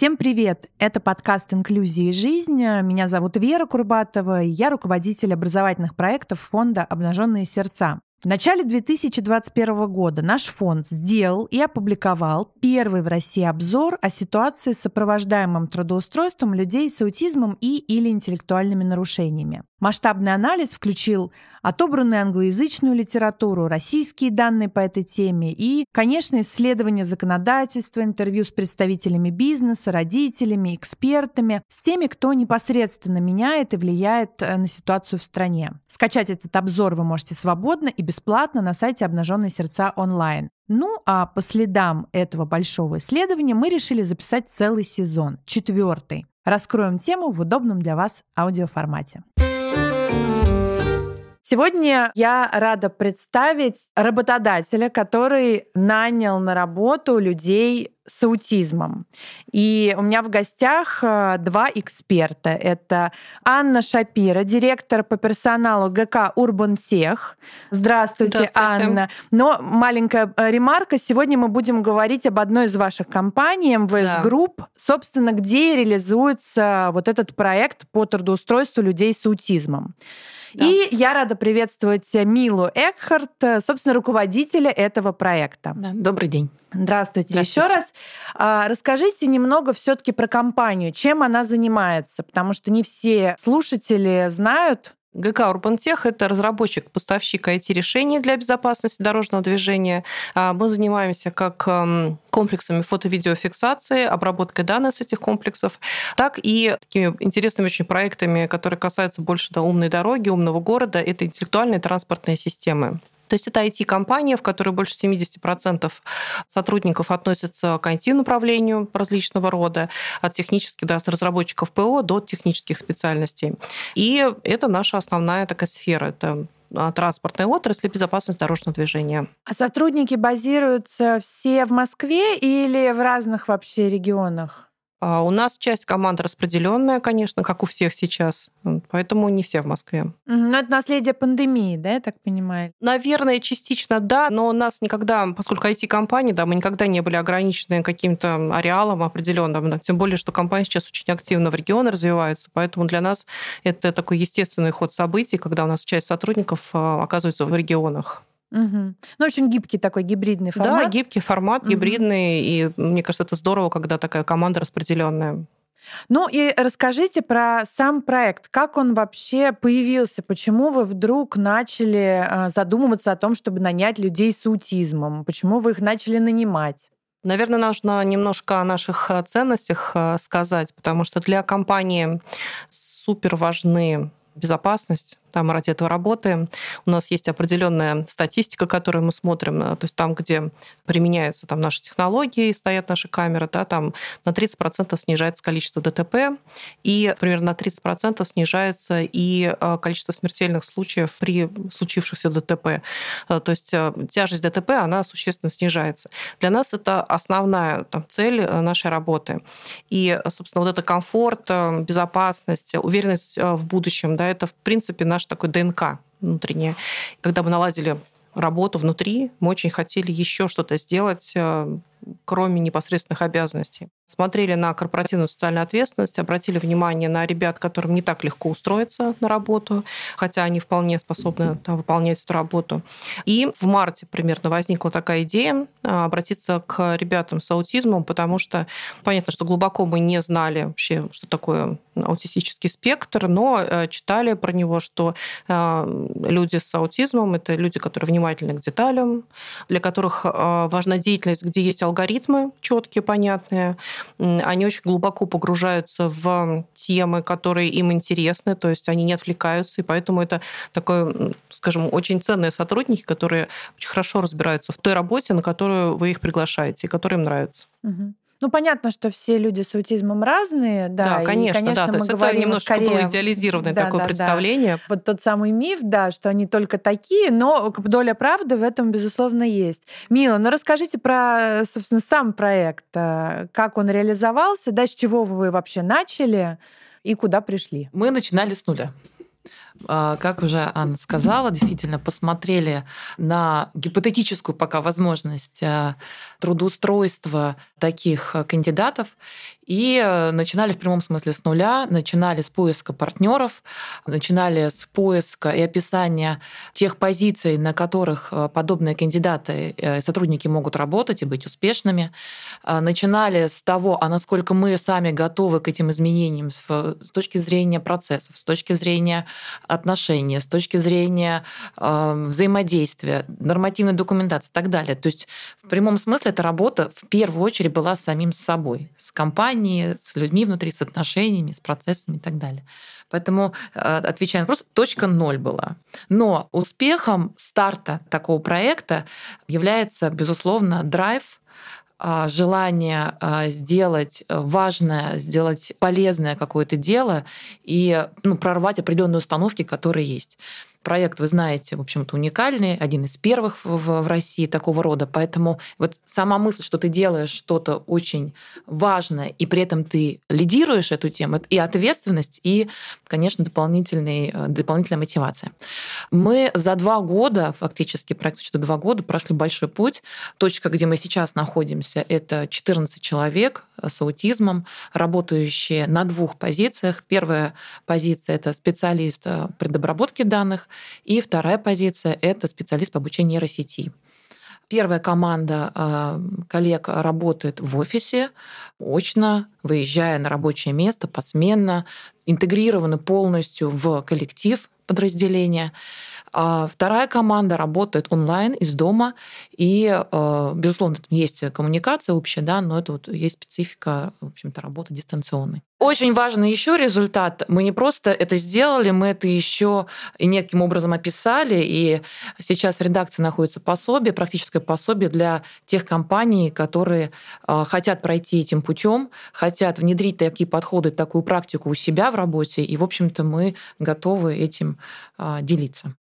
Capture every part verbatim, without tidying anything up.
Всем привет! Это подкаст «Инклюзия и жизнь». Меня зовут Вера Курбатова, и я руководитель образовательных проектов фонда «Обнаженные сердца». В начале две тысячи двадцать первого года наш фонд сделал и опубликовал первый в России обзор о ситуации с сопровождаемым трудоустройством людей с аутизмом и или интеллектуальными нарушениями. Масштабный анализ включил отобранную англоязычную литературу, российские данные по этой теме и, конечно, исследования законодательства, интервью с представителями бизнеса, родителями, экспертами, с теми, кто непосредственно меняет и влияет на ситуацию в стране. Скачать этот обзор вы можете свободно и бесплатно на сайте «Обнаженные сердца онлайн». Ну, а по следам этого большого исследования мы решили записать целый сезон, четвертый. Раскроем тему в удобном для вас аудиоформате. Сегодня я рада представить работодателя, который нанял на работу людей с аутизмом. И у меня в гостях два эксперта. Это Анна Шапиро, директор по персоналу гэ ка «Урбантех». Здравствуйте, Здравствуйте, Анна. Но маленькая ремарка. Сегодня мы будем говорить об одной из ваших компаний, эм вэ эс Груп, да. собственно, где реализуется вот этот проект по трудоустройству людей с аутизмом. Да. И я рада приветствовать Милу Экхард, собственно, руководителя этого проекта. Да. Добрый день. Здравствуйте, Здравствуйте еще раз. А, расскажите немного все-таки про компанию, чем она занимается, потому что не все слушатели знают. гэ ка «Урбантех» — это разработчик, поставщик ай ти-решений для безопасности дорожного движения. Мы занимаемся как комплексами фото-видеофиксации, обработкой данных с этих комплексов, так и такими интересными очень проектами, которые касаются больше до умной дороги, умного города. Это интеллектуальные транспортные системы. То есть это ай ти-компания, в которой больше семьдесят процентов сотрудников относятся к ай ти-направлению различного рода, от технических, да, разработчиков пэ о до технических специальностей. И это наша основная такая сфера. Это транспортной отрасли, безопасность дорожного движения. А сотрудники базируются все в Москве или в разных вообще регионах? У нас часть команд распределенная, конечно, как у всех сейчас, поэтому не все в Москве. Но это наследие пандемии, да, я так понимаю? Наверное, частично да, но у нас никогда, поскольку ай ти-компании, да, мы никогда не были ограничены каким-то ареалом определенным, тем более, что компания сейчас очень активно в регионы развивается, поэтому для нас это такой естественный ход событий, когда у нас часть сотрудников оказывается в регионах. Угу. Ну, очень гибкий такой гибридный формат. Да, гибкий формат, гибридный, угу. И мне кажется, это здорово, когда такая команда распределенная. Ну и расскажите про сам проект. Как он вообще появился? Почему вы вдруг начали задумываться о том, чтобы нанять людей с аутизмом? Почему вы их начали нанимать? Наверное, нужно немножко о наших ценностях сказать, потому что для компании супер важны безопасность, там ради этого работаем. У нас есть определенная статистика, которую мы смотрим, то есть там, где применяются там, наши технологии, стоят наши камеры, да, там на тридцать процентов снижается количество дэ тэ пэ, и примерно на тридцать процентов снижается и количество смертельных случаев при случившихся дэ тэ пэ. То есть тяжесть дэ тэ пэ, она существенно снижается. Для нас это основная там, цель нашей работы. И, собственно, вот это комфорт, безопасность, уверенность в будущем, да, это, в принципе, наш такой дэ эн ка внутреннее. Когда мы наладили работу внутри, мы очень хотели еще что-то сделать, кроме непосредственных обязанностей. Смотрели на корпоративную социальную ответственность, обратили внимание на ребят, которым не так легко устроиться на работу, хотя они вполне способны там, выполнять эту работу. И в марте примерно возникла такая идея обратиться к ребятам с аутизмом, потому что понятно, что глубоко мы не знали вообще, что такое аутистический спектр, но читали про него, что люди с аутизмом — это люди, которые внимательны к деталям, для которых важна деятельность, где есть алгоритмы четкие, понятные. Они очень глубоко погружаются в темы, которые им интересны, то есть они не отвлекаются, и поэтому это такое, скажем, очень ценные сотрудники, которые очень хорошо разбираются в той работе, на которую вы их приглашаете, и которая им нравится. Угу. Ну, понятно, что все люди с аутизмом разные. Да, да конечно, и, конечно, да. Мы то есть говорим это немножко скорее... было идеализированное да, такое да, представление. Да. Вот тот самый миф, да, что они только такие, но доля правды в этом, безусловно, есть. Мила, ну расскажите про, собственно, сам проект. Как он реализовался, да, с чего вы вообще начали и куда пришли? Мы начинали с нуля. как уже Анна сказала, действительно посмотрели на гипотетическую пока возможность трудоустройства таких кандидатов и начинали в прямом смысле с нуля, начинали с поиска партнеров, начинали с поиска и описания тех позиций, на которых подобные кандидаты и сотрудники могут работать и быть успешными. Начинали с того, а насколько мы сами готовы к этим изменениям с точки зрения процессов, с точки зрения отношений, с точки зрения э, взаимодействия, нормативной документации и так далее. То есть в прямом смысле эта работа в первую очередь была с самим собой, с компанией, с людьми внутри, с отношениями, с процессами и так далее. Поэтому, э, отвечая на вопрос, точка ноль была. Но успехом старта такого проекта является, безусловно, драйв, желание сделать важное, сделать полезное какое-то дело и ну, прорвать определенные установки, которые есть. Проект, вы знаете, в общем-то, уникальный, один из первых в России такого рода. Поэтому вот сама мысль, что ты делаешь что-то очень важное, и при этом ты лидируешь эту тему, это и ответственность, и, конечно, дополнительный, дополнительная мотивация. Мы за два года, фактически, проект существует два года, прошли большой путь. Точка, где мы сейчас находимся, это четырнадцать человек с аутизмом, работающие на двух позициях. Первая позиция — это специалист по обработке данных, и вторая позиция – это специалист по обучению нейросети. Первая команда коллег работает в офисе, очно, выезжая на рабочее место, посменно, интегрированы полностью в коллектив подразделения. Вторая команда работает онлайн, из дома, и, безусловно, есть коммуникация общая, да, но это вот есть специфика, в общем-то, работы дистанционной. Очень важный еще результат. Мы не просто это сделали, мы это еще и неким образом описали, и сейчас в редакции находится пособие, практическое пособие для тех компаний, которые хотят пройти этим путем, хотят внедрить такие подходы, такую практику у себя в работе, и, в общем-то, мы готовы этим делиться.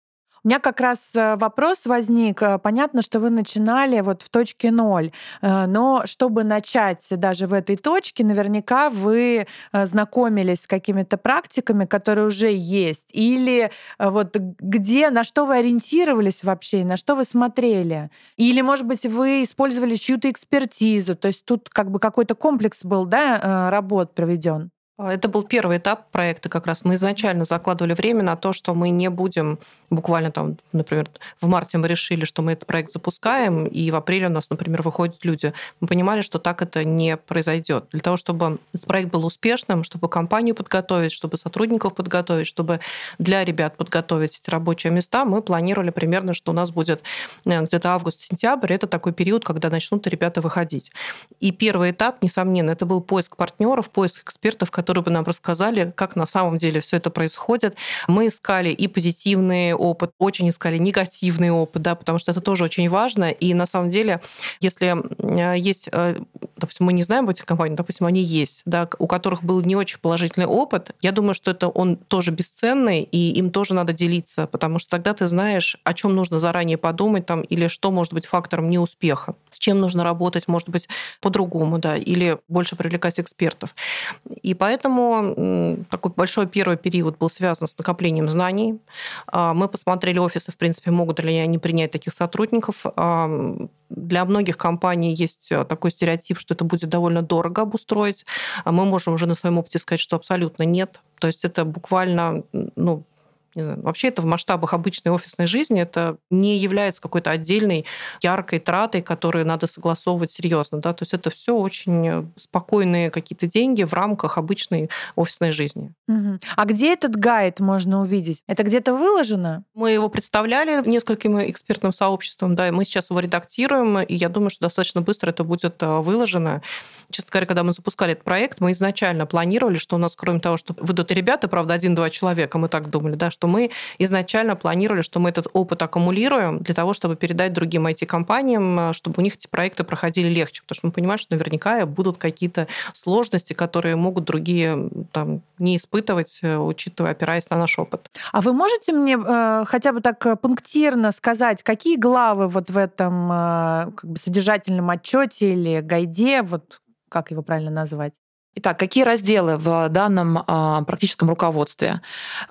У меня как раз вопрос возник. Понятно, что вы начинали вот в точке ноль, но чтобы начать даже в этой точке, наверняка вы знакомились с какими-то практиками, которые уже есть, или вот где, на что вы ориентировались вообще, на что вы смотрели, или, может быть, вы использовали чью-то экспертизу, то есть тут как бы какой-то комплекс был, да, работ проведен. Это был первый этап проекта как раз. Мы изначально закладывали время на то, что мы не будем... Буквально там, например, в марте мы решили, что мы этот проект запускаем, и в апреле у нас, например, выходят люди. Мы понимали, что так это не произойдет. Для того, чтобы этот проект был успешным, чтобы компанию подготовить, чтобы сотрудников подготовить, чтобы для ребят подготовить эти рабочие места, мы планировали примерно, что у нас будет где-то август-сентябрь. Это такой период, когда начнут ребята выходить. И первый этап, несомненно, это был поиск партнеров, поиск экспертов, которые которые бы нам рассказали, как на самом деле все это происходит. Мы искали и позитивный опыт, очень искали негативный опыт, да, потому что это тоже очень важно. И на самом деле, если есть, допустим, мы не знаем об этих компаниях, допустим, они есть, да, у которых был не очень положительный опыт, я думаю, что это он тоже бесценный, и им тоже надо делиться, потому что тогда ты знаешь, о чем нужно заранее подумать, там, или что может быть фактором неуспеха, с чем нужно работать, может быть, по-другому, да, или больше привлекать экспертов. И поэтому Поэтому такой большой первый период был связан с накоплением знаний. Мы посмотрели офисы, в принципе, могут ли они принять таких сотрудников. Для многих компаний есть такой стереотип, что это будет довольно дорого обустроить. Мы можем уже на своем опыте сказать, что абсолютно нет. То есть это буквально... ну, не знаю, вообще это в масштабах обычной офисной жизни это не является какой-то отдельной яркой тратой, которую надо согласовывать серьезно, да, то есть это все очень спокойные какие-то деньги в рамках обычной офисной жизни. Угу. А где этот гайд можно увидеть? Это где-то выложено? Мы его представляли нескольким экспертным сообществом, да, и мы сейчас его редактируем, и я думаю, что достаточно быстро это будет выложено. Честно говоря, когда мы запускали этот проект, мы изначально планировали, что у нас, кроме того, что выйдут ребята, правда, один-два человека, мы так думали, да, что мы изначально планировали, что мы этот опыт аккумулируем для того, чтобы передать другим ай ти-компаниям, чтобы у них эти проекты проходили легче. Потому что мы понимаем, что наверняка будут какие-то сложности, которые могут другие там, не испытывать, учитывая, опираясь на наш опыт. А вы можете мне э, хотя бы так пунктирно сказать, какие главы вот в этом э, как бы содержательном отчете или гайде, вот как его правильно назвать? Итак, какие разделы в данном а, практическом руководстве?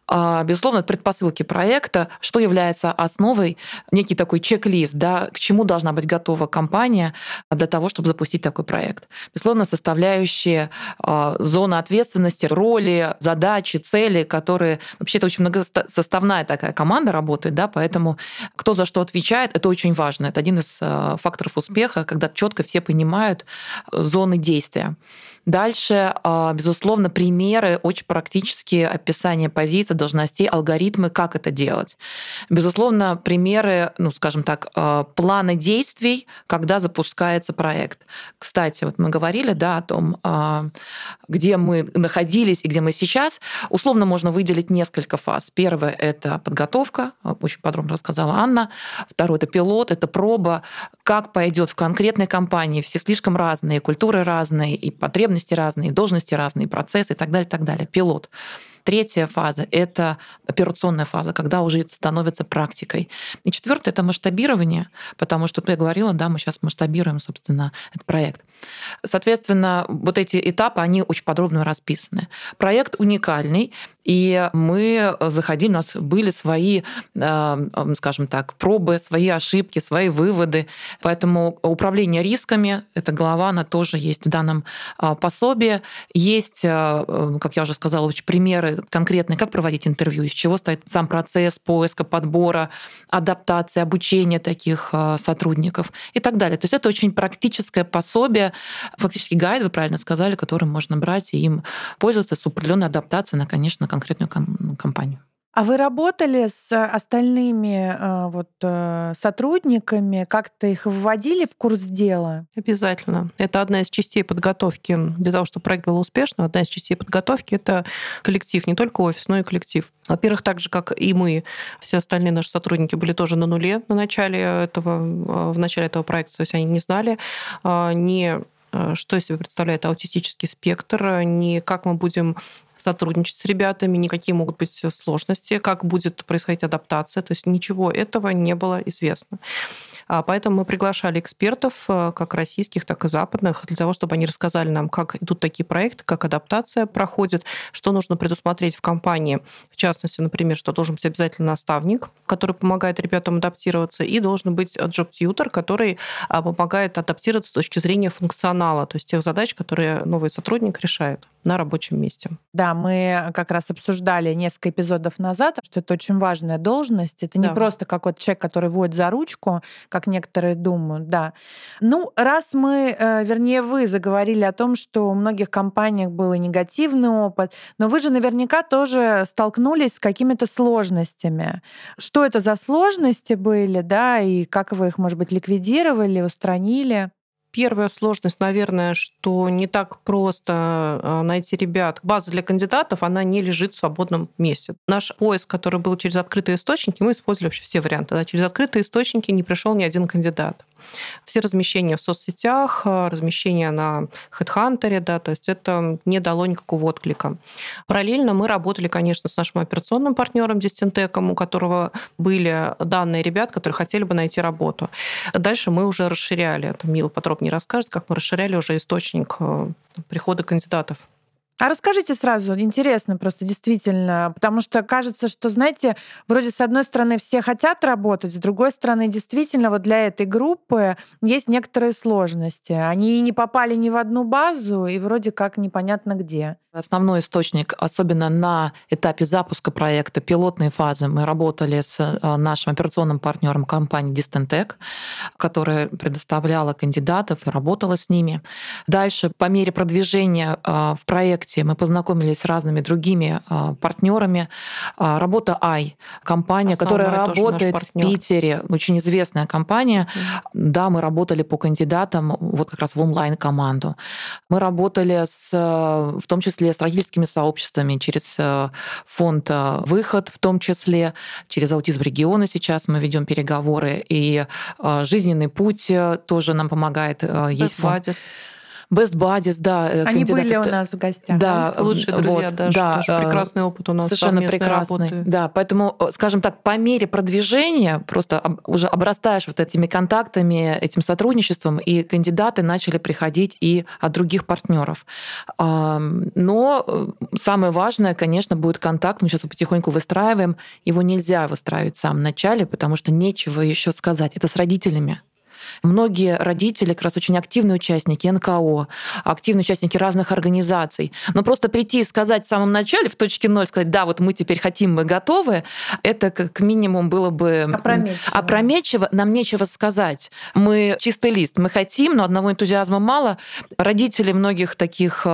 А, безусловно, это предпосылки проекта, что является основой, некий такой чек-лист, да, к чему должна быть готова компания для того, чтобы запустить такой проект. Безусловно, составляющие а, зоны ответственности, роли, задачи, цели, которые... Вообще, это очень многосоставная такая команда работает, да, поэтому кто за что отвечает, это очень важно. Это один из а, факторов успеха, когда четко все понимают зоны действия. Дальше, безусловно, примеры, очень практические описания позиций, должностей, алгоритмы, как это делать. Безусловно, примеры, ну, скажем так, плана действий, когда запускается проект. Кстати, вот мы говорили, да, о том, где мы находились и где мы сейчас. Условно можно выделить несколько фаз. Первая — это подготовка, очень подробно рассказала Анна. Второе — это пилот, это проба, как пойдет в конкретной компании. Все слишком разные, культуры разные, и потребности разные, должности разные, процессы и так далее, так далее. Пилот. Третья фаза — это операционная фаза, когда уже это становится практикой. И четвертое — это масштабирование, потому что, как я говорила, да, мы сейчас масштабируем, собственно, этот проект. Соответственно, вот эти этапы, они очень подробно расписаны. Проект уникальный, и мы заходили, у нас были свои, скажем так, пробы, свои ошибки, свои выводы. Поэтому управление рисками, эта глава, она тоже есть в данном пособии. Есть, как я уже сказала, очень примеры конкретные, как проводить интервью, из чего стоит сам процесс поиска, подбора, адаптации, обучения таких сотрудников и так далее. То есть это очень практическое пособие, фактически гайд, вы правильно сказали, который можно брать и им пользоваться с определенной адаптацией, на, конечно, на конкретную компанию. А вы работали с остальными вот, сотрудниками? Как-то их вводили в курс дела? Обязательно. Это одна из частей подготовки. Для того, чтобы проект был успешным, одна из частей подготовки — это коллектив, не только офис, но и коллектив. Во-первых, так же, как и мы, все остальные наши сотрудники были тоже на нуле на начале этого, в начале этого проекта. То есть они не знали, не... что из себя представляет аутистический спектр, не как мы будем сотрудничать с ребятами, не какие могут быть сложности, как будет происходить адаптация. То есть ничего этого не было известно. Поэтому мы приглашали экспертов, как российских, так и западных, для того, чтобы они рассказали нам, как идут такие проекты, как адаптация проходит, что нужно предусмотреть в компании. В частности, например, что должен быть обязательно наставник, который помогает ребятам адаптироваться, и должен быть джоб-тьютер, который помогает адаптироваться с точки зрения функционала, то есть тех задач, которые новый сотрудник решает на рабочем месте. Да, мы как раз обсуждали несколько эпизодов назад, что это очень важная должность. Это не да. просто какой-то человек, который водит за ручку, как некоторые думают, да. Ну, раз мы, вернее, вы заговорили о том, что у многих компаниях был негативный опыт, но вы же наверняка тоже столкнулись с какими-то сложностями. Что это за сложности были, да, и как вы их, может быть, ликвидировали, устранили? Первая сложность, наверное, что не так просто найти ребят. База для кандидатов, она не лежит в свободном месте. Наш поиск, который был через открытые источники, мы использовали вообще все варианты. Да? Через открытые источники не пришел ни один кандидат. Все размещения в соцсетях, размещения на HeadHunter, да, то есть это не дало никакого отклика. Параллельно мы работали, конечно, с нашим операционным партнером Distintech, у которого были данные ребят, которые хотели бы найти работу. Дальше мы уже расширяли. Это Мила подробнее расскажет, как мы расширяли уже источник прихода кандидатов. А расскажите сразу, интересно просто, действительно, потому что кажется, что, знаете, вроде с одной стороны все хотят работать, с другой стороны действительно вот для этой группы есть некоторые сложности. Они не попали ни в одну базу и вроде как непонятно где. Основной источник, особенно на этапе запуска проекта, пилотной фазы, мы работали с нашим операционным партнером компании Distintech, которая предоставляла кандидатов и работала с ними. Дальше, по мере продвижения в проекте, мы познакомились с разными другими партнерами. Работа точка ай, компания, основная, которая работает в Питере, очень известная компания. Mm-hmm. Да, мы работали по кандидатам вот как раз в онлайн-команду. Мы работали с, в том числе с родительскими сообществами через фонд «Выход», в том числе через «Аутизм региона» сейчас мы ведем переговоры. И «Жизненный путь» тоже нам помогает. Best Buddies. Best buddies, да. Они были от... у нас в гостях. Да, лучшие друзья вот, даже. Да, даже прекрасный опыт у нас совершенно прекрасный. Работы. Да, поэтому, скажем так, по мере продвижения просто уже обрастаешь вот этими контактами, этим сотрудничеством, и кандидаты начали приходить и от других партнеров. Но самое важное, конечно, будет контакт. Мы сейчас его потихоньку выстраиваем. Его нельзя выстраивать в самом начале, потому что нечего еще сказать. Это с родителями. Многие родители как раз очень активные участники эн ка о, активные участники разных организаций. Но просто прийти и сказать в самом начале, в точке ноль, сказать, да, вот мы теперь хотим, мы готовы, это как минимум было бы опрометчиво. опрометчиво. Нам нечего сказать. Мы чистый лист, мы хотим, но одного энтузиазма мало. Родители многих таких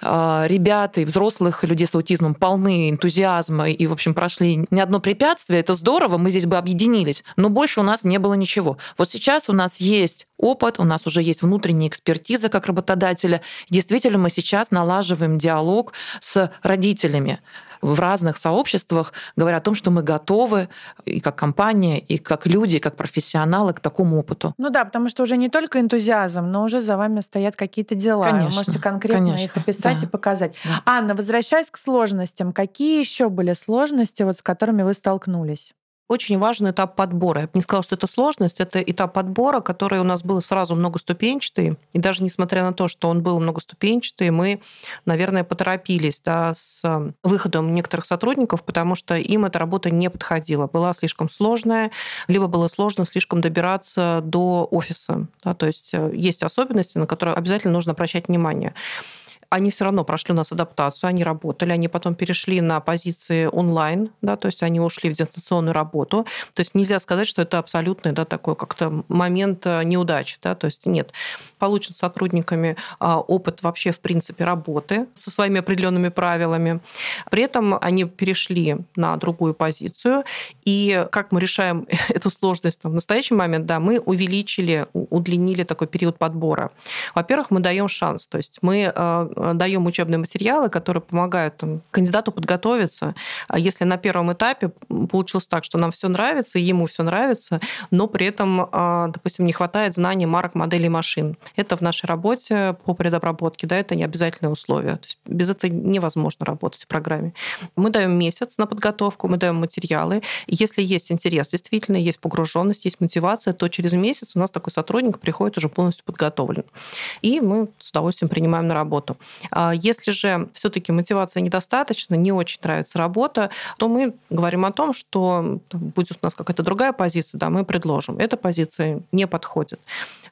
ребят и взрослых людей с аутизмом полны энтузиазма и, в общем, прошли ни одно препятствие. Это здорово, мы здесь бы объединились, но больше у нас не было ничего. Вот сейчас у нас У нас есть опыт, у нас уже есть внутренняя экспертиза как работодателя. Действительно, мы сейчас налаживаем диалог с родителями в разных сообществах, говоря о том, что мы готовы и как компания, и как люди, и как профессионалы к такому опыту. Ну да, потому что уже не только энтузиазм, но уже за вами стоят какие-то дела. Конечно, вы можете конкретно конечно, их описать да. и показать. Да. Анна, возвращаясь к сложностям, какие еще были сложности, вот, с которыми вы столкнулись? Очень важный этап подбора. Я бы не сказала, что это сложность. Это этап подбора, который у нас был сразу многоступенчатый. И даже несмотря на то, что он был многоступенчатый, мы, наверное, поторопились да, с выходом некоторых сотрудников, потому что им эта работа не подходила. Была слишком сложная, либо было сложно слишком добираться до офиса. Да, то есть есть особенности, на которые обязательно нужно обращать внимание. Они все равно прошли у нас адаптацию, они работали, они потом перешли на позиции онлайн, да, то есть они ушли в дистанционную работу. То есть нельзя сказать, что это абсолютный да, такой как-то момент неудачи. Да, то есть нет. Получен с сотрудниками опыт вообще, в принципе, работы со своими определенными правилами. При этом они перешли на другую позицию. И как мы решаем эту сложность в настоящий момент, да, мы увеличили, удлинили такой период подбора. Во-первых, мы даем шанс, то есть мы даем учебные материалы, которые помогают там, кандидату подготовиться. Если на первом этапе получилось так, что нам все нравится, ему все нравится, но при этом, допустим, не хватает знаний марок, моделей машин. Это в нашей работе по предобработке, да, это не обязательное условие. То есть без этого невозможно работать в программе. Мы даем месяц на подготовку, мы даем материалы. Если есть интерес, действительно, есть погруженность, есть мотивация, то через месяц у нас такой сотрудник приходит уже полностью подготовлен. И мы с удовольствием принимаем на работу. Если же все-таки мотивация недостаточна, не очень нравится работа, то мы говорим о том, что будет у нас какая-то другая позиция, да, мы предложим. Эта позиция не подходит.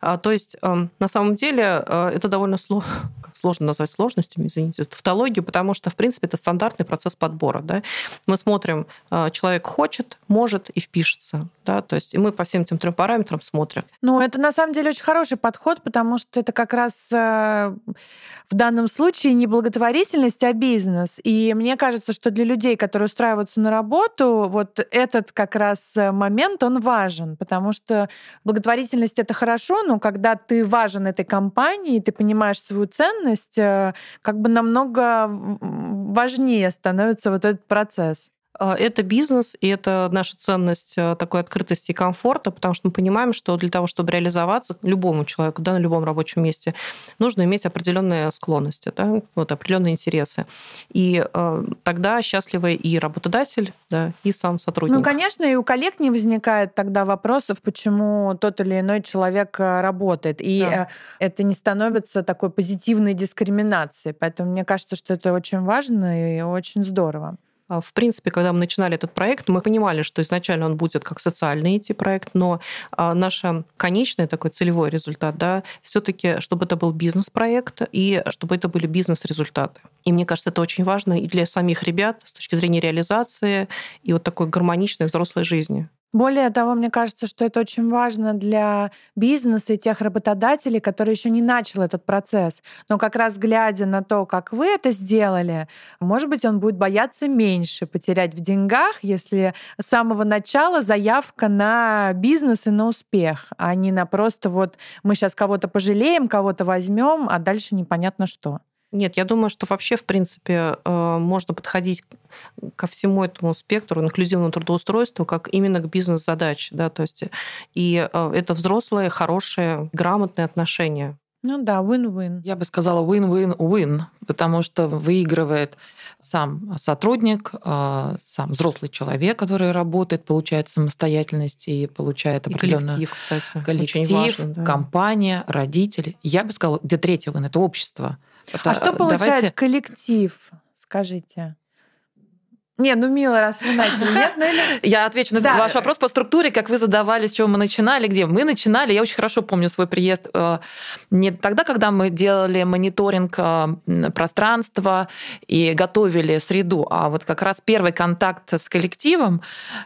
То есть на самом деле это довольно сло... сложно назвать сложностями, извините, тавтологию, потому что, в принципе, это стандартный процесс подбора. Да? Мы смотрим, человек хочет, может и впишется. Да? То есть и мы по всем этим трем параметрам смотрим. Ну, это на самом деле очень хороший подход, потому что это как раз в данном В данном случае не благотворительность, а бизнес. И мне кажется, что для людей, которые устраиваются на работу, вот этот как раз момент, он важен, потому что благотворительность — это хорошо, но когда ты важен этой компании, ты понимаешь свою ценность, как бы намного важнее становится вот этот процесс. Это бизнес, и это наша ценность такой открытости и комфорта, потому что мы понимаем, что для того, чтобы реализоваться любому человеку да, на любом рабочем месте, нужно иметь определенные склонности, да, вот, определенные интересы. И э, тогда счастливый и работодатель, да, и сам сотрудник. Ну, конечно, и у коллег не возникает тогда вопросов, почему тот или иной человек работает. И да. это не становится такой позитивной дискриминацией. Поэтому мне кажется, что это очень важно и очень здорово. В принципе, когда мы начинали этот проект, мы понимали, что изначально он будет как социальный ай ти-проект, но наш конечный такой целевой результат, да, все-таки, чтобы это был бизнес-проект и чтобы это были бизнес-результаты. И мне кажется, это очень важно и для самих ребят с точки зрения реализации и вот такой гармоничной взрослой жизни. Более того, мне кажется, что это очень важно для бизнеса и тех работодателей, которые еще не начали этот процесс. Но как раз глядя на то, как вы это сделали, может быть, он будет бояться меньше потерять в деньгах, если с самого начала заявка на бизнес и на успех, а не на просто вот мы сейчас кого-то пожалеем, кого-то возьмем, а дальше непонятно что. Нет, я думаю, что вообще, в принципе, можно подходить ко всему этому спектру инклюзивного трудоустройства как именно к бизнес-задаче. Да? То есть, и это взрослые, хорошие, грамотные отношения. Ну да, win-win. Я бы сказала win-win-win, потому что выигрывает сам сотрудник, сам взрослый человек, который работает, получает самостоятельность и получает определенную... И коллектив, кстати. Коллектив, важно, да. Компания, родители. Я бы сказала, где третий win, это общество. Это, а что получает давайте... коллектив, скажите? Не, ну, Мила, раз вы начали, нет? Ну, или... Я отвечу на да. ваш вопрос по структуре, как вы задавали, с чего мы начинали, где мы начинали. Я очень хорошо помню свой приезд не тогда, когда мы делали мониторинг пространства и готовили среду, а вот как раз первый контакт с коллективом.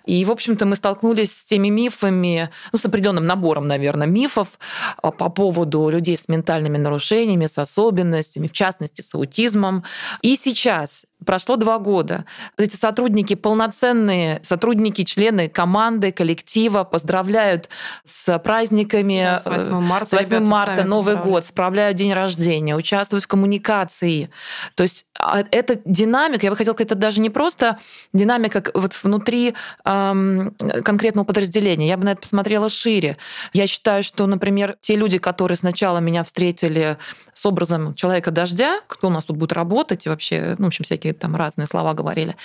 И, в общем-то, мы столкнулись с теми мифами, ну, с определенным набором, наверное, мифов по поводу людей с ментальными нарушениями, с особенностями, в частности, с аутизмом. И сейчас прошло два года. Эти сотрудники полноценные, сотрудники, члены команды, коллектива поздравляют с праздниками. Да, с восьмого марта, с восьмого марта Новый год, справляют день рождения, участвуют в коммуникации. То есть это динамика, я бы хотела сказать, это даже не просто динамика вот внутри эм, конкретного подразделения. Я бы на это посмотрела шире. Я считаю, что, например, те люди, которые сначала меня встретили с образом человека-дождя, кто у нас тут будет работать, и вообще, ну, в общем, всякие там разные слова говорили,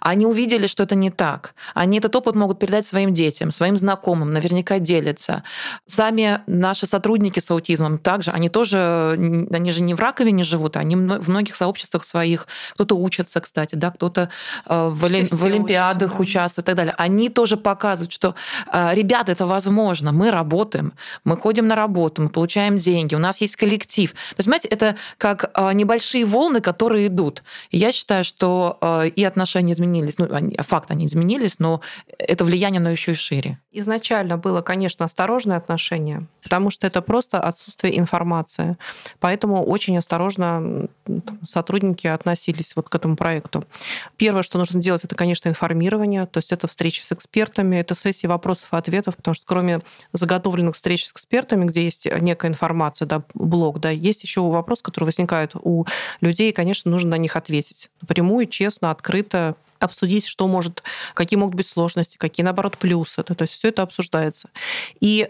они увидели, что это не так. Они этот опыт могут передать своим детям, своим знакомым, наверняка делятся. Сами наши сотрудники с аутизмом также, они тоже, они же не в раковине живут, они в многих сообществах своих, кто-то учится, кстати, да, кто-то в, оли... в олимпиадах учатся, участвует и так далее. Они тоже показывают, что, ребята, это возможно, мы работаем, мы ходим на работу, мы получаем деньги, у нас есть коллектив. То есть, понимаете, это как небольшие волны, которые идут. И я считаю, что и отношения Отношения изменились, ну, они, факт, они изменились, но это влияние, оно еще и шире. Изначально было, конечно, осторожное отношение, потому что это просто отсутствие информации. Поэтому очень осторожно сотрудники относились вот к этому проекту. Первое, что нужно делать, это, конечно, информирование, то есть это встречи с экспертами, это сессии вопросов и ответов, потому что кроме заготовленных встреч с экспертами, где есть некая информация, да, блок, да, есть еще вопрос, который возникает у людей, и, конечно, нужно на них ответить напрямую, честно, открыто, обсудить, что может, какие могут быть сложности, какие, наоборот, плюсы. То есть все это обсуждается. И,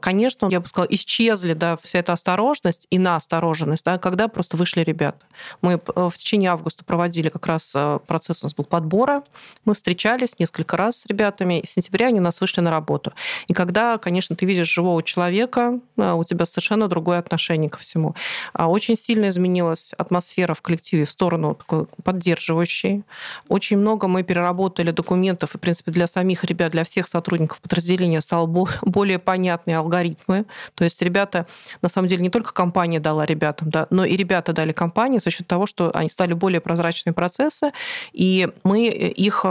конечно, я бы сказала, исчезли, да, вся эта осторожность и наостороженность, да, когда просто вышли ребята. Мы в течение августа проводили как раз процесс, у нас был подбора, мы встречались несколько раз с ребятами, и в сентябре они у нас вышли на работу. И когда, конечно, ты видишь живого человека, у тебя совершенно другое отношение ко всему. Очень сильно изменилась атмосфера в коллективе в сторону такой поддерживающей. Очень много мы переработали документов, и, в принципе, для самих ребят, для всех сотрудников подразделения стало более понятные алгоритмы. То есть ребята, на самом деле, не только компания дала ребятам, да, но и ребята дали компании за счет того, что они стали более прозрачные процессы, и мы их...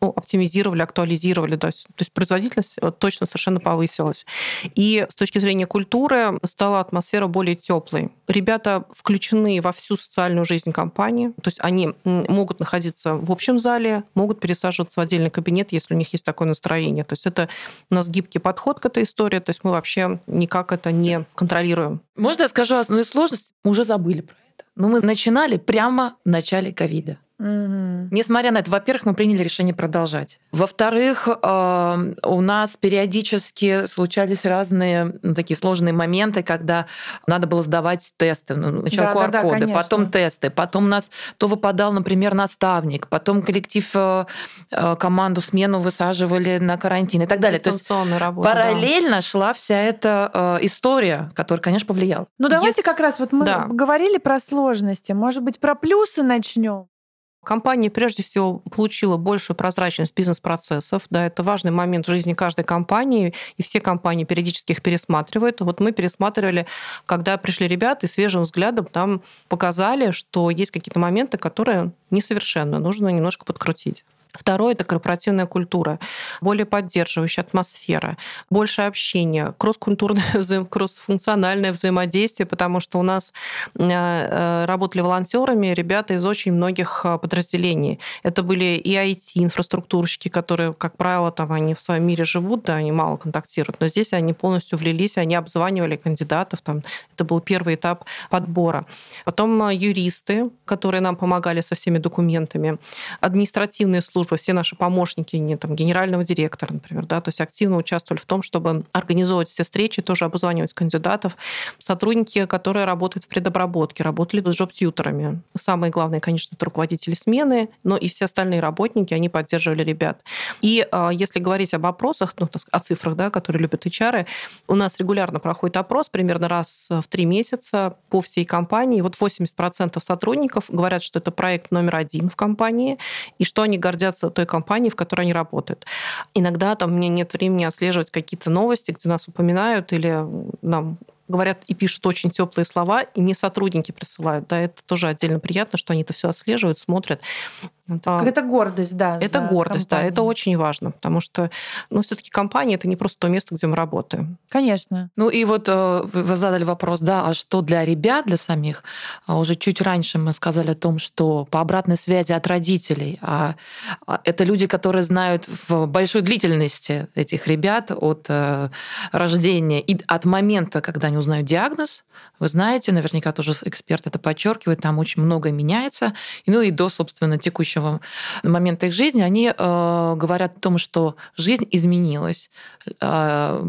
Ну, оптимизировали, актуализировали. Да. То есть производительность точно совершенно повысилась. И с точки зрения культуры стала атмосфера более теплой. Ребята включены во всю социальную жизнь компании. То есть они могут находиться в общем зале, могут пересаживаться в отдельный кабинет, если у них есть такое настроение. То есть это у нас гибкий подход к этой истории. То есть мы вообще никак это не контролируем. Можно я скажу основную сложность? Мы уже забыли про это. Но мы начинали прямо в начале ковида. Угу. Несмотря на это, во-первых, мы приняли решение продолжать. Во-вторых, у нас периодически случались разные такие сложные моменты, когда надо было сдавать тесты. Сначала да, ку ар коды, да, да, потом тесты, потом у нас то выпадал, например, наставник, потом коллектив, команду, смену высаживали на карантин и так далее. То есть работа, параллельно да. шла вся эта история, которая, конечно, повлияла. Ну давайте Если... как раз вот мы да. говорили про сложности, может быть, про плюсы начнем. Компания, прежде всего, получила большую прозрачность бизнес-процессов. Да, это важный момент в жизни каждой компании, и все компании периодически их пересматривают. Вот мы пересматривали, когда пришли ребята, и свежим взглядом нам показали, что есть какие-то моменты, которые несовершенны, нужно немножко подкрутить. Второе – это корпоративная культура, более поддерживающая атмосфера, больше общения, кросс-культурное, взаим... кросс-функциональное взаимодействие, потому что у нас работали волонтерами ребята из очень многих подразделений. Это были и ай ти-инфраструктурщики, которые, как правило, там, они в своем мире живут, да, они мало контактируют, но здесь они полностью влились, они обзванивали кандидатов. Там. Это был первый этап подбора. Потом юристы, которые нам помогали со всеми документами, административные службы, службы, все наши помощники, не, там, генерального директора, например, да, то есть активно участвовали в том, чтобы организовывать все встречи, тоже обзванивать кандидатов. Сотрудники, которые работают в предобработке, работали с джоб-тьюторами. Самые главные, конечно, это руководители смены, но и все остальные работники, они поддерживали ребят. И если говорить об опросах, ну, о цифрах, да, которые любят эйч ар, у нас регулярно проходит опрос примерно раз в три месяца по всей компании. Вот восемьдесят процентов сотрудников говорят, что это проект номер один в компании, и что они гордятся той компанией, в которой они работают. Иногда там, у меня нет времени отслеживать какие-то новости, где нас упоминают или нам говорят и пишут очень теплые слова, и мне сотрудники присылают. Да, это тоже отдельно приятно, что они это все отслеживают, смотрят. Это, это гордость, да. Это гордость, компанию. Да. Это очень важно, потому что, ну, все-таки компания — это не просто то место, где мы работаем. Конечно. Ну и вот вы задали вопрос, да, а что для ребят, для самих? Уже чуть раньше мы сказали о том, что по обратной связи от родителей. А это люди, которые знают в большой длительности этих ребят от рождения и от момента, когда они узнают диагноз. Вы знаете, наверняка тоже эксперт это подчеркивает, там очень многое меняется. Ну и до, собственно, текущего момента их жизни, они э, говорят о том, что жизнь изменилась. Э,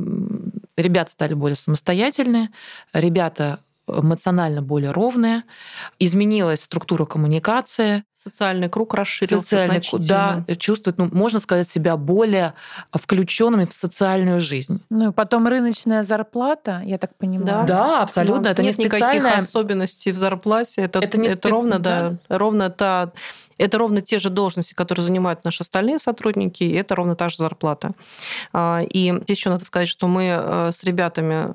ребята стали более самостоятельные, ребята эмоционально более ровные, изменилась структура коммуникации. Социальный круг расширился значительно. Да, чувствуют, ну, можно сказать, себя более включенными в социальную жизнь. Ну и потом рыночная зарплата, я так понимаю. Да, да, абсолютно. Это нет не специальная... никаких особенностей в зарплате. Это, это, не это спе... ровно, да. Да, ровно та... Это ровно те же должности, которые занимают наши остальные сотрудники, и это ровно та же зарплата. И здесь еще надо сказать, что мы с ребятами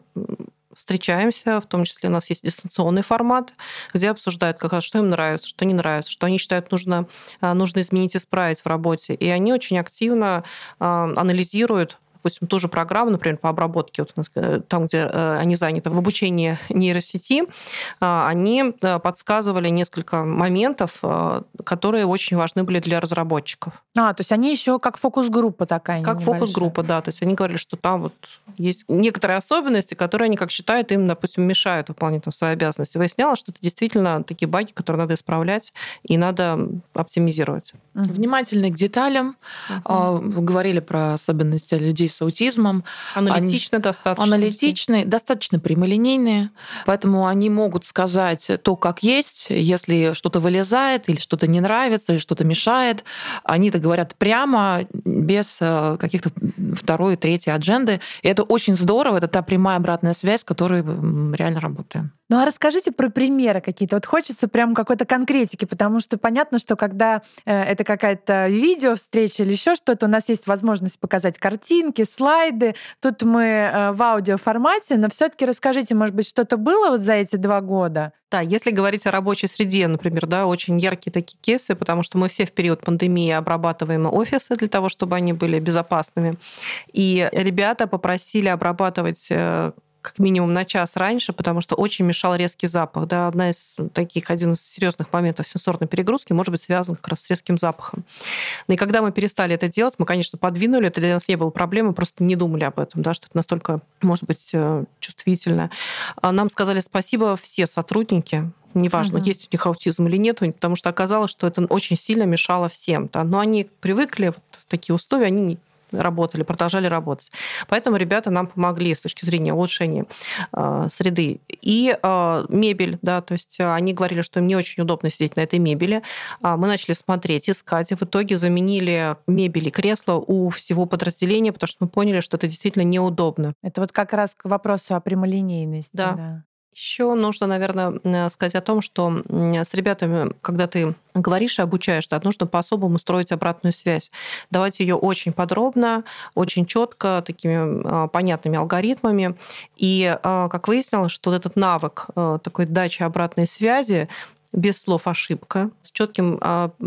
встречаемся, в том числе у нас есть дистанционный формат, где обсуждают как раз, что им нравится, что не нравится, что они считают нужно, нужно изменить, исправить в работе. И они очень активно анализируют, допустим, ту же программу, например, по обработке, вот у нас, там, где они заняты в обучении нейросети, они подсказывали несколько моментов, которые очень важны были для разработчиков. А, то есть они еще как фокус-группа такая. Как небольшая. Фокус-группа, да. То есть они говорили, что там вот есть некоторые особенности, которые они, как считают, им, допустим, мешают выполнять там свои обязанности. Выяснялось, что это действительно такие баги, которые надо исправлять и надо оптимизировать. Внимательны к деталям. Uh-huh. Вы говорили про особенности людей с аутизмом. Аналитично они, достаточно. Аналитичные, достаточно прямолинейные, поэтому они могут сказать то, как есть, если что-то вылезает, или что-то не нравится, или что-то мешает. Они это говорят прямо, без каких-то второй, третьей адженды. И это очень здорово, это та прямая обратная связь, с которой реально работаем. Ну а расскажите про примеры какие-то. Вот хочется прям какой-то конкретики, потому что понятно, что когда это какая-то видеовстреча или еще что-то, у нас есть возможность показать картинки, слайды. Тут мы в аудиоформате, но все-таки расскажите, может быть, что-то было вот за эти два года? Да, если говорить о рабочей среде, например, да, очень яркие такие кейсы, потому что мы все в период пандемии обрабатываем офисы для того, чтобы они были безопасными. И ребята попросили обрабатывать как минимум на час раньше, потому что очень мешал резкий запах. Да, одна из таких, один из серьезных моментов сенсорной перегрузки может быть связан как раз с резким запахом. И когда мы перестали это делать, мы, конечно, подвинули, это для нас не было проблемы, просто не думали об этом, да, что это настолько, может быть, чувствительно. Нам сказали спасибо все сотрудники, неважно, uh-huh. есть у них аутизм или нет, потому что оказалось, что это очень сильно мешало всем. Да. Но они привыкли, вот такие условия, они не работали, продолжали работать. Поэтому ребята нам помогли с точки зрения улучшения э, среды. И э, мебель, да, то есть они говорили, что им не очень удобно сидеть на этой мебели. А мы начали смотреть, искать, и в итоге заменили мебель и кресло у всего подразделения, потому что мы поняли, что это действительно неудобно. Это вот как раз к вопросу о прямолинейности. Да. Да. Еще нужно, наверное, сказать о том, что с ребятами, когда ты говоришь и обучаешь, да, нужно по-особому строить обратную связь, давать ее очень подробно, очень четко, такими понятными алгоритмами. И, как выяснилось, что этот навык такой дачи обратной связи без слов «ошибка», с четким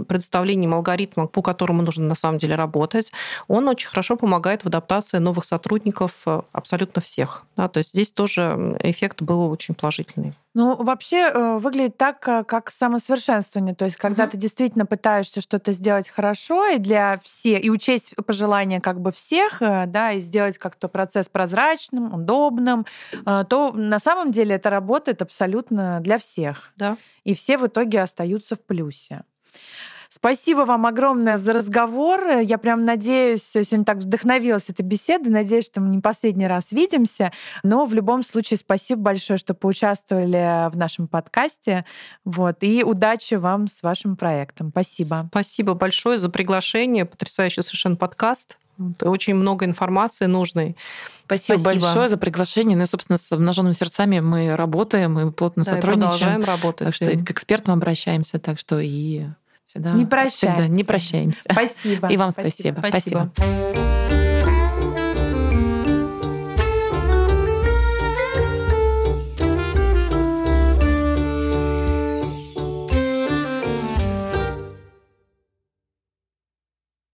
представлением алгоритма, по которому нужно на самом деле работать, он очень хорошо помогает в адаптации новых сотрудников абсолютно всех. Да, то есть здесь тоже эффект был очень положительный. Ну, вообще выглядит так, как самосовершенствование. То есть когда uh-huh. ты действительно пытаешься что-то сделать хорошо и для всех, и учесть пожелания как бы всех, да, и сделать как-то процесс прозрачным, удобным, то на самом деле это работает абсолютно для всех. Да. И все в итоге остаются в плюсе. Спасибо вам огромное за разговор. Я прям надеюсь, сегодня так вдохновилась этой беседой, надеюсь, что мы не последний раз видимся. Но в любом случае спасибо большое, что поучаствовали в нашем подкасте. Вот. И удачи вам с вашим проектом. Спасибо. Спасибо большое за приглашение. Потрясающий совершенно подкаст. Очень много информации нужной. Спасибо, Спасибо большое за приглашение. Ну и, собственно, с «Обнаженными сердцами» мы работаем, мы плотно да, сотрудничаем. Мы продолжаем работать. Так что и к экспертам обращаемся, так что и всегда не прощаемся. Всегда не прощаемся. Спасибо. И вам спасибо. Спасибо. спасибо.